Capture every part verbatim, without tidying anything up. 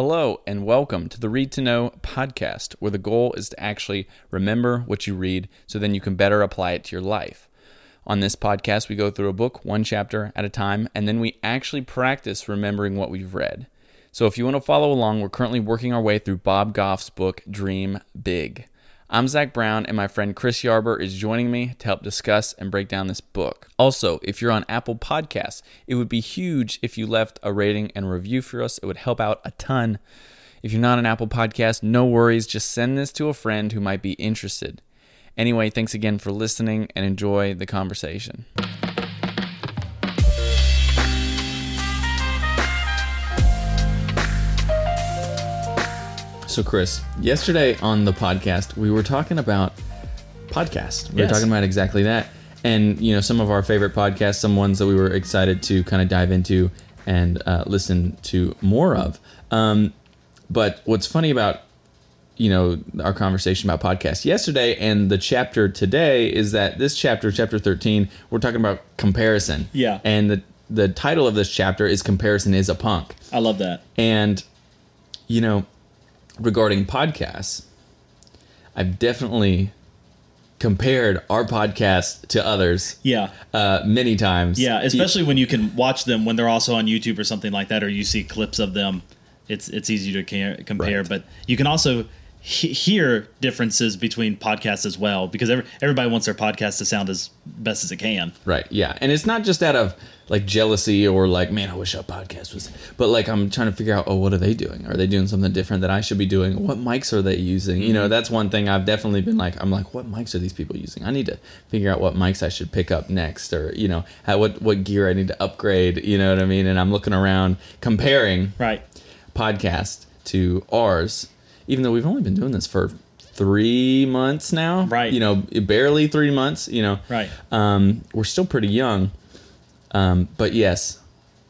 Hello and welcome to the Read to Know podcast, where the goal is to actually remember what you read so then you can better apply it to your life. On this podcast, we go through a book one chapter at a time, and then we actually practice remembering what we've read. So if you want to follow along, we're currently working our way through Bob Goff's book, Dream Big. I'm Zach Brown, and my friend Chris Yarber is joining me to help discuss and break down this book. Also, if you're on Apple Podcasts, it would be huge if you left a rating and review for us. It would help out a ton. If you're not on Apple Podcasts, no worries. Just send this to a friend who might be interested. Anyway, thanks again for listening, and enjoy the conversation. So Chris, yesterday on the podcast, we were talking about podcasts. We yes. were talking about exactly that. And, you know, some of our favorite podcasts, some ones that we were excited to kind of dive into and uh, listen to more of. Um, but what's funny about, you know, our conversation about podcasts yesterday and the chapter today is that this chapter, chapter thirteen, we're talking about comparison. Yeah. And the, the title of this chapter is Comparison is a Punk. I love that. And, you know... regarding podcasts, I've definitely compared our podcast to others. Yeah. Uh, many times. Yeah, especially when you can watch them when they're also on YouTube or something like that, or you see clips of them. It's it's easy to compare, right. But you can also he- hear differences between podcasts as well, because every, everybody wants their podcast to sound as best as it can. Right. Yeah, and it's not just out of like jealousy or like, man, I wish our podcast was, but like I'm trying to figure out, oh, what are they doing? Are they doing something different that I should be doing? What mics are they using? You know, that's one thing I've definitely been like, I'm like, what mics are these people using? I need to figure out what mics I should pick up next, or, you know, how, what, what gear I need to upgrade, you know what I mean? And I'm looking around comparing right. podcast to ours, even though we've only been doing this for three months now, right? You know, barely three months, you know, right. Um, we're still pretty young. Um, but yes,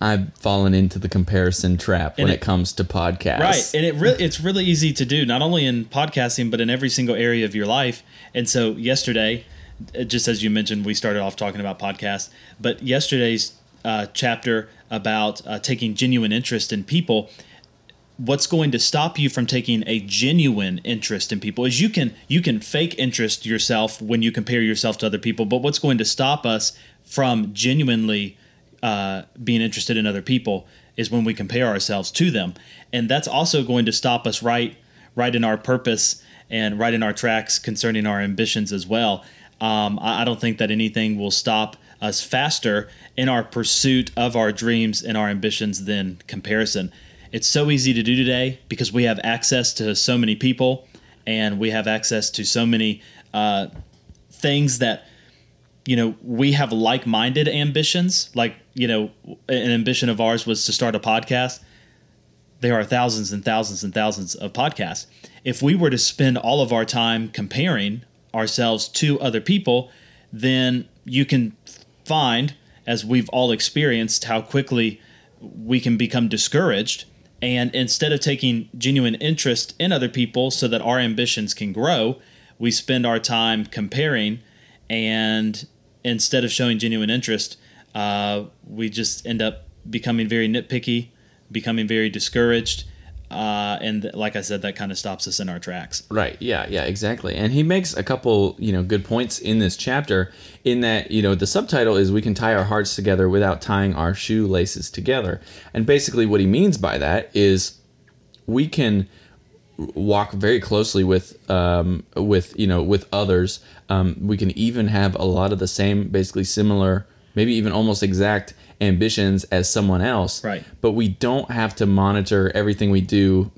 I've fallen into the comparison trap when it, it comes to podcasts. Right, and it re- it's really easy to do, not only in podcasting, but in every single area of your life. And so yesterday, just as you mentioned, we started off talking about podcasts, but yesterday's uh, chapter about uh, taking genuine interest in people, what's going to stop you from taking a genuine interest in people is you can you can fake interest yourself when you compare yourself to other people, but what's going to stop us from genuinely uh, being interested in other people is when we compare ourselves to them. And that's also going to stop us right right in our purpose and right in our tracks concerning our ambitions as well. Um, I, I don't think that anything will stop us faster in our pursuit of our dreams and our ambitions than comparison. It's so easy to do today because we have access to so many people and we have access to so many uh, things that, you know, we have like-minded ambitions. Like, you know, an ambition of ours was to start a podcast. There are thousands and thousands and thousands of podcasts. If we were to spend all of our time comparing ourselves to other people, then you can find, as we've all experienced, how quickly we can become discouraged. And instead of taking genuine interest in other people so that our ambitions can grow, we spend our time comparing, and instead of showing genuine interest, uh, we just end up becoming very nitpicky, becoming very discouraged. Uh, and th- like I said, that kind of stops us in our tracks. Right. Yeah. Yeah, exactly. And he makes a couple, you know, good points in this chapter in that, you know, the subtitle is we can tie our hearts together without tying our shoelaces together. And basically what he means by that is we can walk very closely with, um, with, you know, with others. Um, we can even have a lot of the same, basically similar, maybe even almost exact ambitions as someone else. Right. But we don't have to monitor everything we do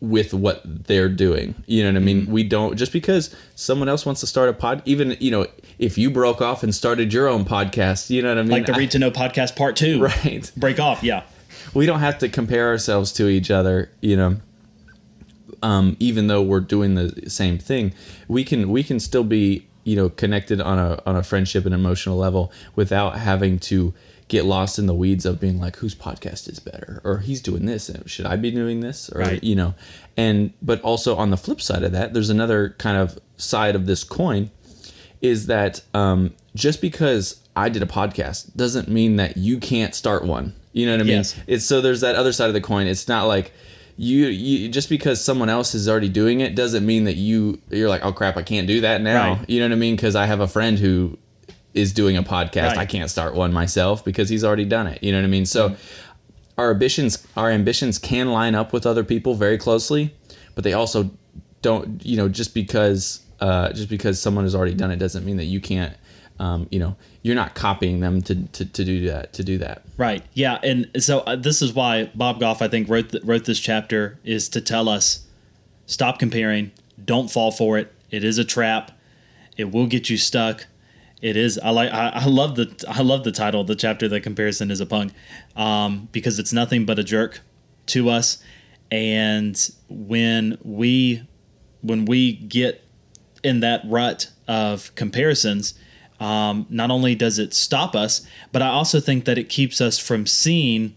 with what they're doing. You know what I mean? Mm-hmm. We don't, just because someone else wants to start a pod, even, you know, if you broke off and started your own podcast, you know what I mean? Like the Read to Know podcast part two. Right. Break off. Yeah. We don't have to compare ourselves to each other, you know. Um, even though we're doing the same thing, we can we can still be, you know, connected on a on a friendship and emotional level without having to get lost in the weeds of being like, whose podcast is better, or he's doing this and should I be doing this, or right. you know. And but also on the flip side of that, there's another kind of side of this coin, is that um, just because I did a podcast doesn't mean that you can't start one. You know what I mean? Yes. It's, so there's that other side of the coin. It's not like you, you just because someone else is already doing it doesn't mean that you you're like, oh crap, I can't do that now. Right. You know what I mean? Because I have a friend who is doing a podcast. Right. I can't start one myself because he's already done it. You know what I mean? So mm-hmm. our ambitions our ambitions can line up with other people very closely, but they also don't. You know, just because uh, just because someone has already done it doesn't mean that you can't. Um, you know, you're not copying them to, to, to do that, to do that. Right. Yeah. And so uh, this is why Bob Goff, I think, wrote, th- wrote this chapter is to tell us, stop comparing, don't fall for it. It is a trap. It will get you stuck. It is. I like, I, I love the, I love the title of the chapter, that Comparison is a Punk, um, because it's nothing but a jerk to us. And when we, when we get in that rut of comparisons, Um, not only does it stop us, but I also think that it keeps us from seeing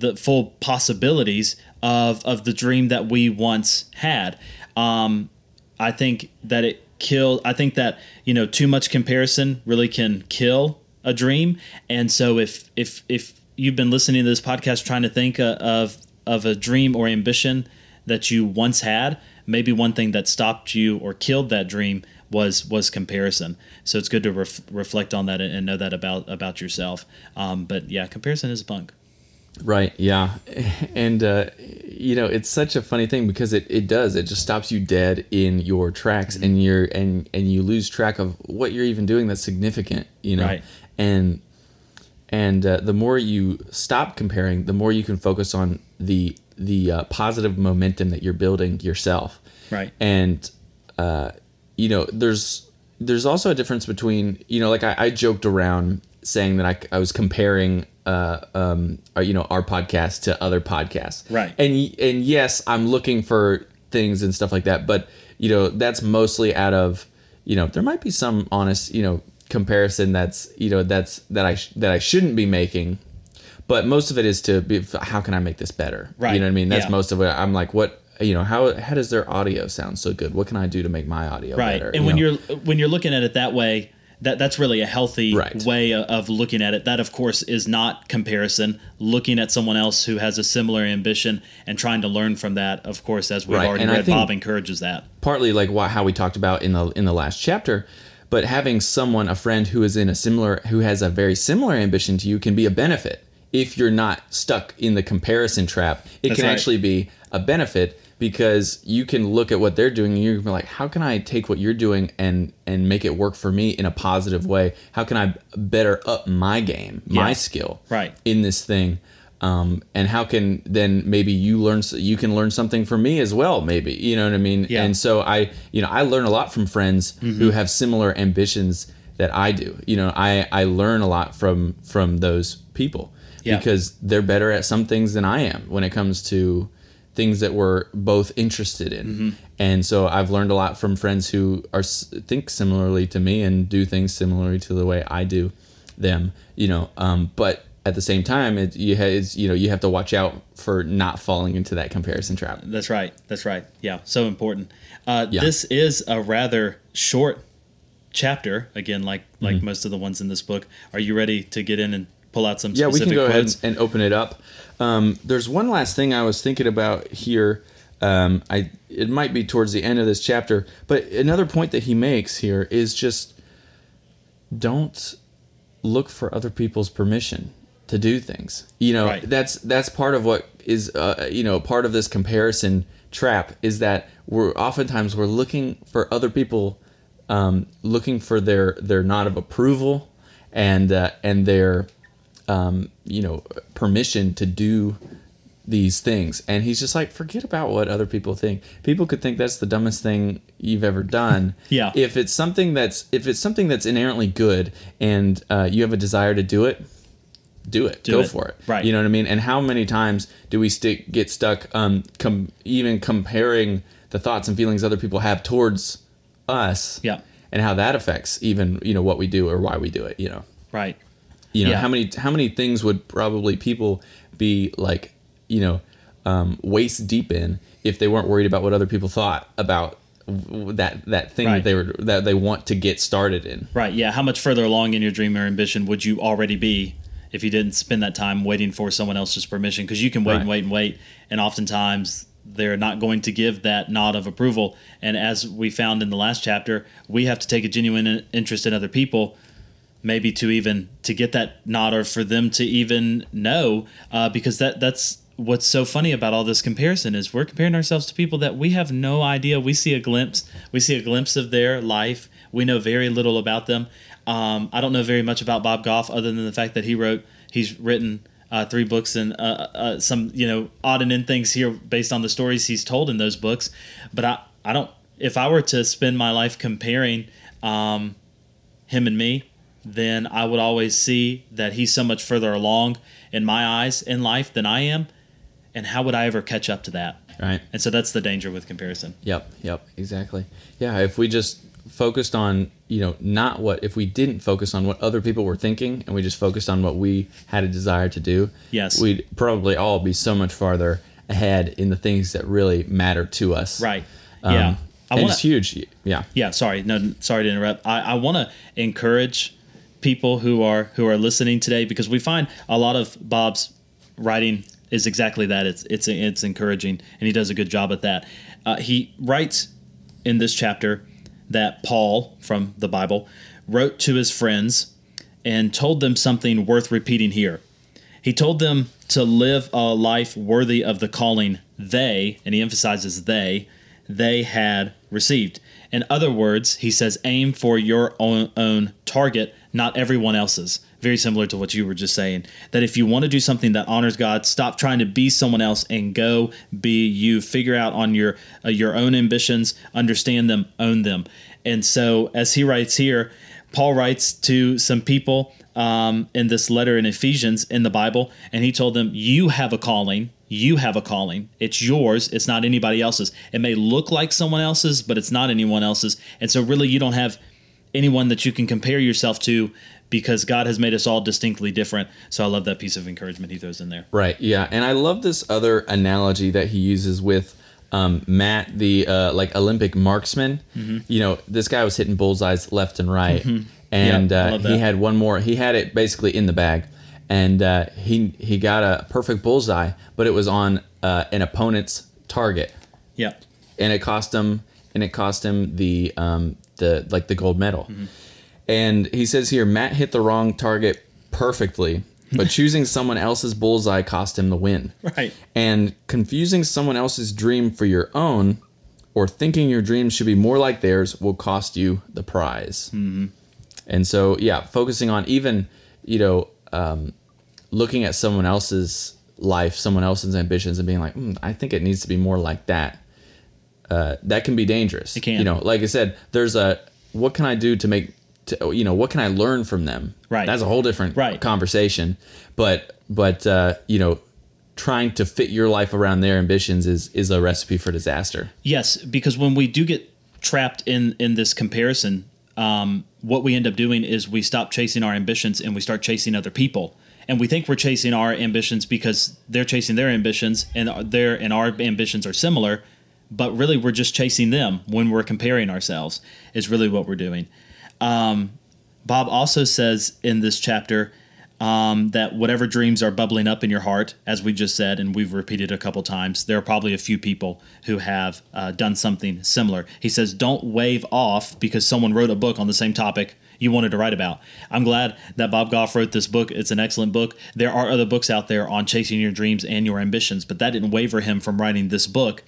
the full possibilities of, of the dream that we once had. Um, I think that it kills. I think that, you know, too much comparison really can kill a dream. And so if if if you've been listening to this podcast trying to think of of a dream or ambition that you once had, maybe one thing that stopped you or killed that dream was was comparison. So it's good to ref, reflect on that and, and know that about about yourself. Um, but yeah, comparison is a punk. Right. Yeah. And, uh, you know, it's such a funny thing because it, it does. It just stops you dead in your tracks, mm-hmm. and you're and, and you lose track of what you're even doing that's significant, you know. Right. And and uh, the more you stop comparing, the more you can focus on the the uh, positive momentum that you're building yourself. Right. And uh you know, there's there's also a difference between, you know, like I, I joked around saying that I, I was comparing, uh, um, our, you know, our podcast to other podcasts. Right. And and yes, I'm looking for things and stuff like that. But, you know, that's mostly out of, you know, there might be some honest, you know, comparison that's, you know, that's that I sh- that I shouldn't be making. But most of it is to be, how can I make this better? Right. You know what I mean? That's yeah. most of it. I'm like, what? You know, how how does their audio sound so good? What can I do to make my audio right. better? And you when know? you're when you're looking at it that way, that that's really a healthy right. way of looking at it. That, of course, is not comparison. Looking at someone else who has a similar ambition and trying to learn from that, of course, as we've right. already and read, Bob encourages that. Partly like why, how we talked about in the in the last chapter, but having someone, a friend who is in a similar, who has a very similar ambition to you, can be a benefit. If you're not stuck in the comparison trap, it that's can right. actually be a benefit. Because you can look at what they're doing and you're like, how can I take what you're doing and, and make it work for me in a positive way? How can I better up my game, my yes. skill right. in this thing? Um, and how can then maybe you learn, you can learn something from me as well, maybe, you know what I mean? Yeah. And so I, you know, I learn a lot from friends mm-hmm. who have similar ambitions that I do. You know, I, I learn a lot from, from those people yeah. because they're better at some things than I am when it comes to things that we're both interested in. Mm-hmm. And so I've learned a lot from friends who are think similarly to me and do things similarly to the way I do them, you know. Um, but at the same time, it, you, ha- it's, you know, you have to watch out for not falling into that comparison trap. That's right. That's right. Yeah. So important. Uh, yeah. This is a rather short chapter. Again, like, like mm-hmm. most of the ones in this book. Are you ready to get in and pull out some specific yeah, we can go quotes? Ahead and open it up. Um, there's one last thing I was thinking about here. Um, I it might be towards the end of this chapter, but another point that he makes here is just don't look for other people's permission to do things. You know, right. that's that's part of what is uh, you know, part of this comparison trap is that we're oftentimes we're looking for other people, um, looking for their their nod of approval and uh, and their Um, you know, permission to do these things. And he's just like, forget about what other people think. People could think that's the dumbest thing you've ever done. yeah. If it's something that's if it's something that's inherently good and uh, you have a desire to do it, do it. Do Go it. for it. Right. You know what I mean? And how many times do we stick get stuck um, com- even comparing the thoughts and feelings other people have towards us yeah. and how that affects even, you know, what we do or why we do it, you know? Right. You know, yeah. how many how many things would probably people be like, you know, um, waist deep in if they weren't worried about what other people thought about that that thing right. that they were that they want to get started in. Right. Yeah. How much further along in your dream or ambition would you already be if you didn't spend that time waiting for someone else's permission, because you can wait right. and wait and wait, and oftentimes they're not going to give that nod of approval. And as we found in the last chapter, we have to take a genuine interest in other people, maybe to even to get that nod or for them to even know, uh, because that that's what's so funny about all this comparison is we're comparing ourselves to people that we have no idea. We see a glimpse, we see a glimpse of their life. We know very little about them. Um, I don't know very much about Bob Goff other than the fact that he wrote, he's written uh, three books and uh, uh, some, you know, odd and end things here based on the stories he's told in those books. But I, I don't, if I were to spend my life comparing um, him and me, then I would always see that he's so much further along in my eyes in life than I am. And how would I ever catch up to that? Right. And so that's the danger with comparison. Yep. Yep. Exactly. Yeah. If we just focused on, you know, not what, if we didn't focus on what other people were thinking and we just focused on what we had a desire to do, yes, we'd probably all be so much farther ahead in the things that really matter to us. Right. Um, yeah. I wanna, it's huge. Yeah. Yeah. Sorry. No, sorry to interrupt. I, I want to encourage people who are, who are listening today, because we find a lot of Bob's writing is exactly that. It's it's it's encouraging, and he does a good job at that. Uh, he writes in this chapter that Paul, from the Bible, wrote to his friends and told them something worth repeating here. He told them to live a life worthy of the calling they, and he emphasizes they, they had received. In other words, he says, aim for your own, own target, not everyone else's. Very similar to what you were just saying, that if you want to do something that honors God, stop trying to be someone else and go be you. Figure out on your uh, your own ambitions, understand them, own them. And so as he writes here, Paul writes to some people um, in this letter in Ephesians in the Bible, and he told them, you have a calling. You have a calling. It's yours. It's not anybody else's. It may look like someone else's, but it's not anyone else's. And so really you don't have anyone that you can compare yourself to, because God has made us all distinctly different. So I love that piece of encouragement he throws in there. Right, yeah. And I love this other analogy that he uses with um, Matt, the uh, like Olympic marksman. Mm-hmm. You know, this guy was hitting bullseyes left and right. Mm-hmm. And yeah, uh, he had one more. He had it basically in the bag. And uh, he he got a perfect bullseye, but it was on uh, an opponent's target. Yeah. And it cost him, and it cost him the, um, the like the gold medal. Mm-hmm. And he says here, Matt hit the wrong target perfectly, but choosing someone else's bullseye cost him the win. Right. And confusing someone else's dream for your own, or thinking your dream should be more like theirs, will cost you the prize. Mm-hmm. And so, yeah, focusing on even, you know, um, looking at someone else's life, someone else's ambitions, and being like, mm, I think it needs to be more like that. Uh, that can be dangerous. It can. You know, like I said, there's a, what can I do to make... To, you know, what can I learn from them? Right. That's a whole different right. conversation. But, but uh, you know, trying to fit your life around their ambitions is is a recipe for disaster. Yes, because when we do get trapped in, in this comparison, um, what we end up doing is we stop chasing our ambitions and we start chasing other people. And we think we're chasing our ambitions because they're chasing their ambitions and their and our ambitions are similar. But really, we're just chasing them when we're comparing ourselves is really what we're doing. Um, Bob also says in this chapter um, that whatever dreams are bubbling up in your heart, as we just said, and we've repeated a couple times, there are probably a few people who have uh, done something similar. He says, don't wave off because someone wrote a book on the same topic you wanted to write about. I'm glad that Bob Goff wrote this book. It's an excellent book. There are other books out there on chasing your dreams and your ambitions, but that didn't waver him from writing this book.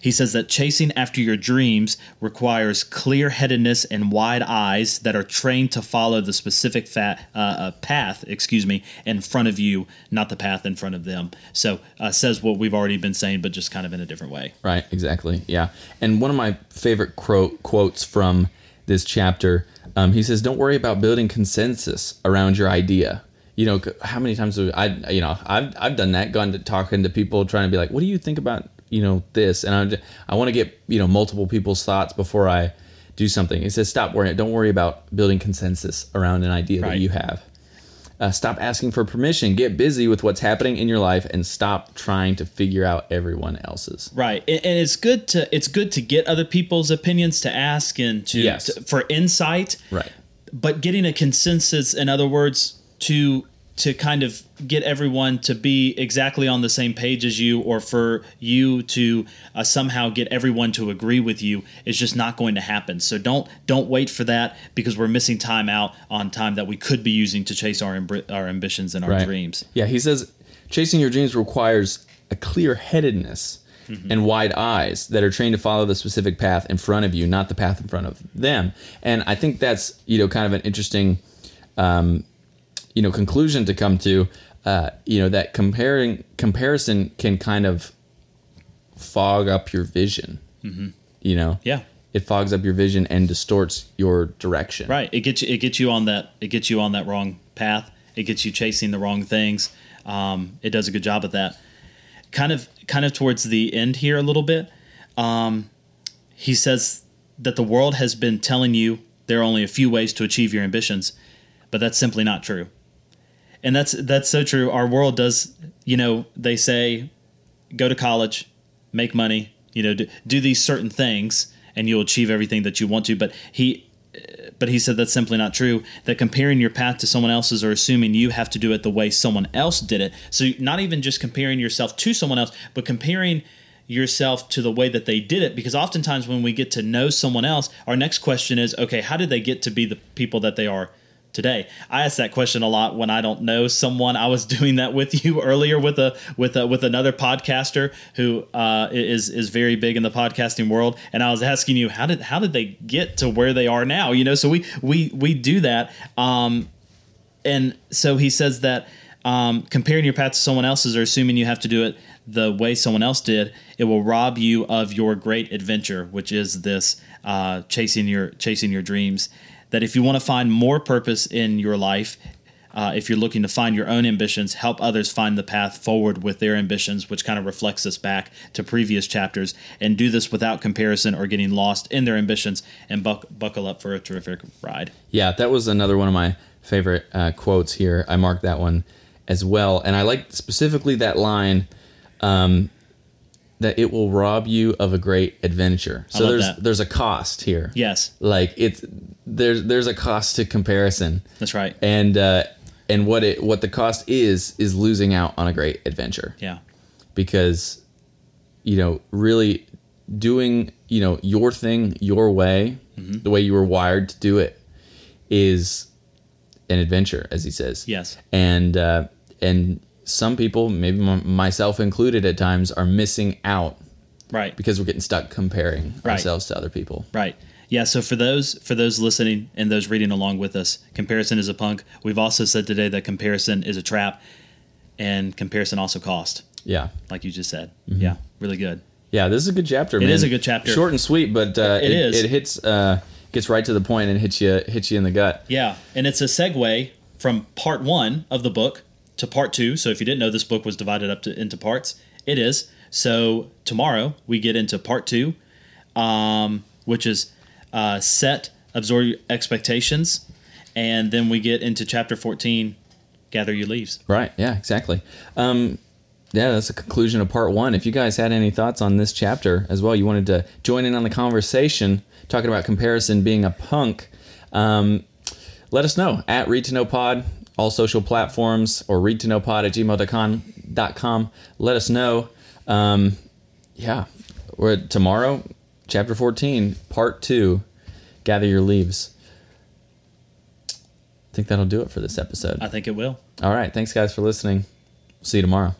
He says that chasing after your dreams requires clear-headedness and wide eyes that are trained to follow the specific fat, uh, path, excuse me, in front of you, not the path in front of them. So uh, says what we've already been saying, but just kind of in a different way. Right, exactly, yeah. And one of my favorite cro- quotes from this chapter, um, he says, don't worry about building consensus around your idea. You know, how many times have I, you know, I've, I've done that, gone to talking to people, trying to be like, what do you think about you know, this, and I just, I want to get, you know, multiple people's thoughts before I do something. It says, stop worrying. Don't worry about building consensus around an idea right. that you have. Uh, stop asking for permission. Get busy with what's happening in your life and stop trying to figure out everyone else's. Right. And, and it's good to, it's good to get other people's opinions, to ask and to, yes. to for insight. Right. But getting a consensus, in other words, to to kind of get everyone to be exactly on the same page as you, or for you to uh, somehow get everyone to agree with you, is just not going to happen. So don't don't wait for that, because we're missing time out on time that we could be using to chase our amb- our ambitions and our right. dreams. Yeah, he says chasing your dreams requires a clear-headedness mm-hmm. and wide eyes that are trained to follow the specific path in front of you, not the path in front of them. And I think that's, you know, kind of an interesting um, you know, conclusion to come to. Uh, you know, that comparing comparison can kind of fog up your vision. Mm-hmm. You know, yeah, it fogs up your vision and distorts your direction. Right. It gets you. It gets you on that. It gets you on that wrong path. It gets you chasing the wrong things. Um, it does a good job at that. Kind of, kind of towards the end here a little bit. Um, he says that the world has been telling you there are only a few ways to achieve your ambitions, but that's simply not true. And that's that's so true. Our world does, you know, they say, go to college, make money, you know, do, do these certain things, and you'll achieve everything that you want to. But he, but he said that's simply not true. That comparing your path to someone else's, or assuming you have to do it the way someone else did it. So not even just comparing yourself to someone else, but comparing yourself to the way that they did it. Because oftentimes when we get to know someone else, our next question is, okay, how did they get to be the people that they are today? I ask that question a lot when I don't know someone. I was doing that with you earlier with a with a, with another podcaster who uh, is is very big in the podcasting world, and I was asking you how did how did they get to where they are now? You know, so we we we do that, um, and so he says that um, comparing your path to someone else's, or assuming you have to do it the way someone else did, it will rob you of your great adventure, which is this uh, chasing your chasing your dreams. That if you want to find more purpose in your life, uh, if you're looking to find your own ambitions, help others find the path forward with their ambitions, which kind of reflects us back to previous chapters, and do this without comparison or getting lost in their ambitions, and buck, buckle up for a terrific ride. Yeah, that was another one of my favorite uh, quotes here. I marked that one as well. And I like specifically that line, um, that it will rob you of a great adventure. So there's that. There's a cost here. Yes. Like it's there's there's a cost to comparison. That's right. And uh, and what it what the cost is is losing out on a great adventure. Yeah. Because you know, really doing, you know, your thing your way, mm-hmm. the way you were wired to do it, is an adventure, as he says. Yes. And uh, and some people, maybe myself included at times, are missing out, right? Because we're getting stuck comparing right. ourselves to other people, right? Yeah. So for those for those listening and those reading along with us, comparison is a punk. We've also said today that comparison is a trap, and comparison also costs. Yeah, like you just said. Mm-hmm. Yeah, really good. Yeah, this is a good chapter. It man. is a good chapter. Short and sweet, but uh, it, it is. It hits uh, gets right to the point and hits you hits you in the gut. Yeah, and it's a segue from part one of the book to part two. So if you didn't know, this book was divided up to, into parts. It is. So tomorrow we get into part two, um, which is uh, set, absorb your expectations. And then we get into chapter fourteen, gather your leaves. Right. Yeah, exactly. Um, yeah, that's the conclusion of part one. If you guys had any thoughts on this chapter as well, you wanted to join in on the conversation, talking about comparison being a punk, um, let us know at Read to Know Pod. All social platforms, or readtoknowpod at gmail dot com. Let us know. Um, yeah. We're tomorrow, chapter fourteen, part two, gather your leaves. I think that'll do it for this episode. I think it will. All right. Thanks, guys, for listening. See you tomorrow.